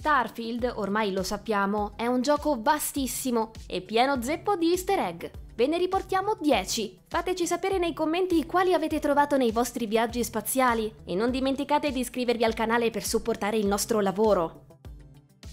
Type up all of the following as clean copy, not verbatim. Starfield, ormai lo sappiamo, è un gioco vastissimo e pieno zeppo di easter egg. Ve ne riportiamo 10. Fateci sapere nei commenti quali avete trovato nei vostri viaggi spaziali e non dimenticate di iscrivervi al canale per supportare il nostro lavoro.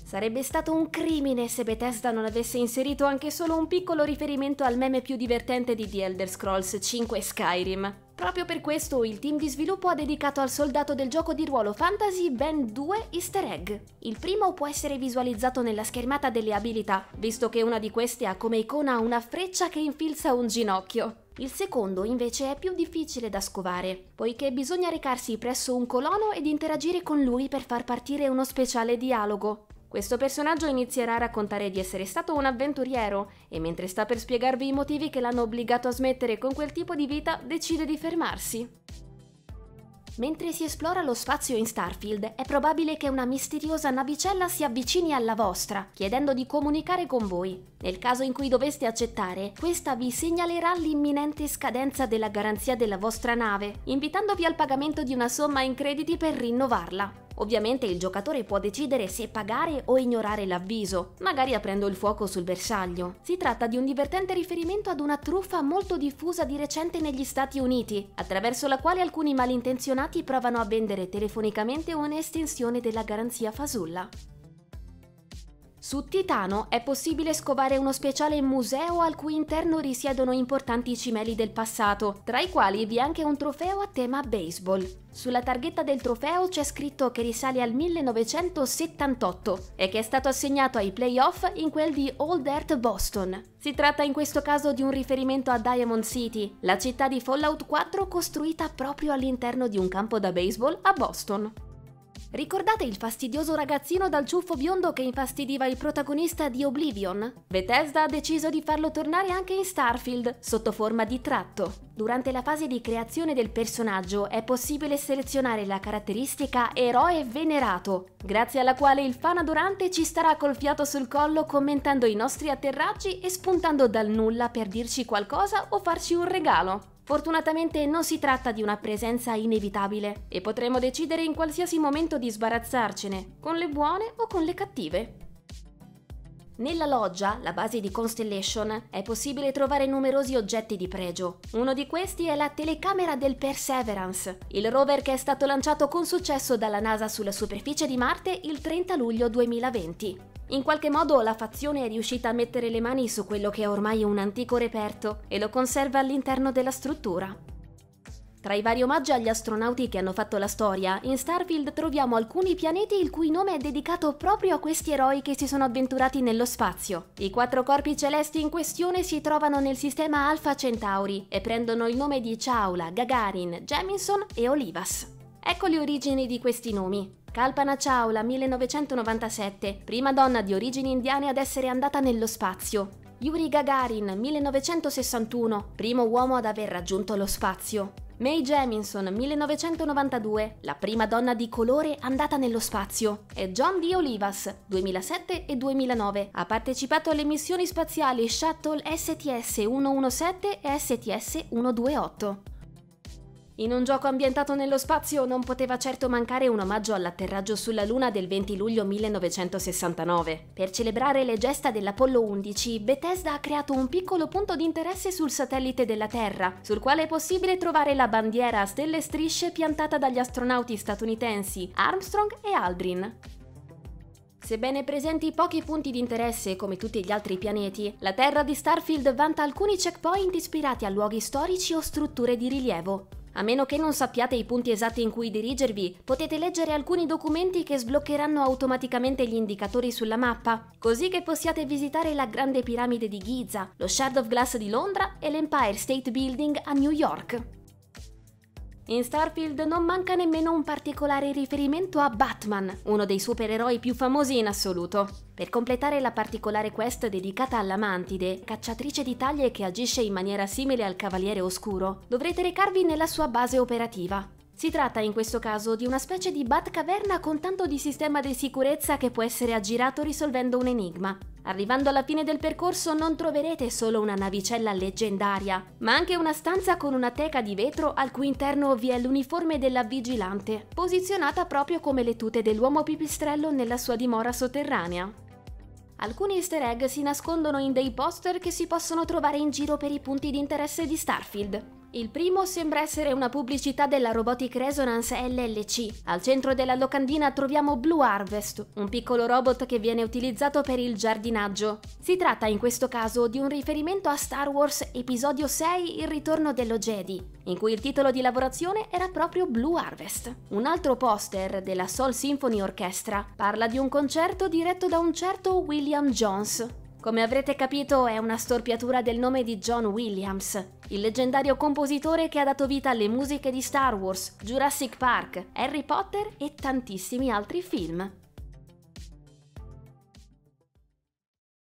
Sarebbe stato un crimine se Bethesda non avesse inserito anche solo un piccolo riferimento al meme più divertente di The Elder Scrolls V Skyrim. Proprio per questo il team di sviluppo ha dedicato al soldato del gioco di ruolo fantasy ben 2 easter egg. Il primo può essere visualizzato nella schermata delle abilità, visto che una di queste ha come icona una freccia che infilza un ginocchio. Il secondo invece è più difficile da scovare, poiché bisogna recarsi presso un colono ed interagire con lui per far partire uno speciale dialogo. Questo personaggio inizierà a raccontare di essere stato un avventuriero e mentre sta per spiegarvi i motivi che l'hanno obbligato a smettere con quel tipo di vita, decide di fermarsi. Mentre si esplora lo spazio in Starfield, è probabile che una misteriosa navicella si avvicini alla vostra, chiedendo di comunicare con voi. Nel caso in cui doveste accettare, questa vi segnalerà l'imminente scadenza della garanzia della vostra nave, invitandovi al pagamento di una somma in crediti per rinnovarla. Ovviamente il giocatore può decidere se pagare o ignorare l'avviso, magari aprendo il fuoco sul bersaglio. Si tratta di un divertente riferimento ad una truffa molto diffusa di recente negli Stati Uniti, attraverso la quale alcuni malintenzionati provano a vendere telefonicamente un'estensione della garanzia fasulla. Su Titano è possibile scovare uno speciale museo al cui interno risiedono importanti cimeli del passato, tra i quali vi è anche un trofeo a tema baseball. Sulla targhetta del trofeo c'è scritto che risale al 1978 e che è stato assegnato ai playoff in quel di Old Earth Boston. Si tratta in questo caso di un riferimento a Diamond City, la città di Fallout 4 costruita proprio all'interno di un campo da baseball a Boston. Ricordate il fastidioso ragazzino dal ciuffo biondo che infastidiva il protagonista di Oblivion? Bethesda ha deciso di farlo tornare anche in Starfield, sotto forma di tratto. Durante la fase di creazione del personaggio è possibile selezionare la caratteristica eroe venerato, grazie alla quale il fan adorante ci starà col fiato sul collo commentando i nostri atterraggi e spuntando dal nulla per dirci qualcosa o farci un regalo. Fortunatamente non si tratta di una presenza inevitabile e potremo decidere in qualsiasi momento di sbarazzarcene, con le buone o con le cattive. Nella loggia, la base di Constellation, è possibile trovare numerosi oggetti di pregio. Uno di questi è la telecamera del Perseverance, il rover che è stato lanciato con successo dalla NASA sulla superficie di Marte il 30 luglio 2020. In qualche modo la fazione è riuscita a mettere le mani su quello che è ormai un antico reperto e lo conserva all'interno della struttura. Tra i vari omaggi agli astronauti che hanno fatto la storia, in Starfield troviamo alcuni pianeti il cui nome è dedicato proprio a questi eroi che si sono avventurati nello spazio. I 4 corpi celesti in questione si trovano nel sistema Alpha Centauri e prendono il nome di Chawla, Gagarin, Jemison e Olivas. Ecco le origini di questi nomi. Kalpana Chawla, 1997, prima donna di origini indiane ad essere andata nello spazio. Yuri Gagarin, 1961, primo uomo ad aver raggiunto lo spazio. Mae Jemison, 1992, la prima donna di colore andata nello spazio. E John D. Olivas, 2007 e 2009, ha partecipato alle missioni spaziali Shuttle STS-117 e STS-128. In un gioco ambientato nello spazio non poteva certo mancare un omaggio all'atterraggio sulla Luna del 20 luglio 1969. Per celebrare le gesta dell'Apollo 11, Bethesda ha creato un piccolo punto di interesse sul satellite della Terra, sul quale è possibile trovare la bandiera a stelle e strisce piantata dagli astronauti statunitensi Armstrong e Aldrin. Sebbene presenti pochi punti di interesse come tutti gli altri pianeti, la Terra di Starfield vanta alcuni checkpoint ispirati a luoghi storici o strutture di rilievo. A meno che non sappiate i punti esatti in cui dirigervi, potete leggere alcuni documenti che sbloccheranno automaticamente gli indicatori sulla mappa, così che possiate visitare la Grande Piramide di Giza, lo Shard of Glass di Londra e l'Empire State Building a New York. In Starfield non manca nemmeno un particolare riferimento a Batman, uno dei supereroi più famosi in assoluto. Per completare la particolare quest dedicata alla Mantide, cacciatrice di taglie che agisce in maniera simile al Cavaliere Oscuro, dovrete recarvi nella sua base operativa. Si tratta in questo caso di una specie di Batcaverna con tanto di sistema di sicurezza che può essere aggirato risolvendo un enigma. Arrivando alla fine del percorso non troverete solo una navicella leggendaria, ma anche una stanza con una teca di vetro al cui interno vi è l'uniforme della vigilante, posizionata proprio come le tute dell'uomo pipistrello nella sua dimora sotterranea. Alcuni easter egg si nascondono in dei poster che si possono trovare in giro per i punti di interesse di Starfield. Il primo sembra essere una pubblicità della Robotic Resonance LLC. Al centro della locandina troviamo Blue Harvest, un piccolo robot che viene utilizzato per il giardinaggio. Si tratta in questo caso di un riferimento a Star Wars Episodio 6 Il ritorno dello Jedi, in cui il titolo di lavorazione era proprio Blue Harvest. Un altro poster della Soul Symphony Orchestra parla di un concerto diretto da un certo William Jones. Come avrete capito è una storpiatura del nome di John Williams, il leggendario compositore che ha dato vita alle musiche di Star Wars, Jurassic Park, Harry Potter e tantissimi altri film.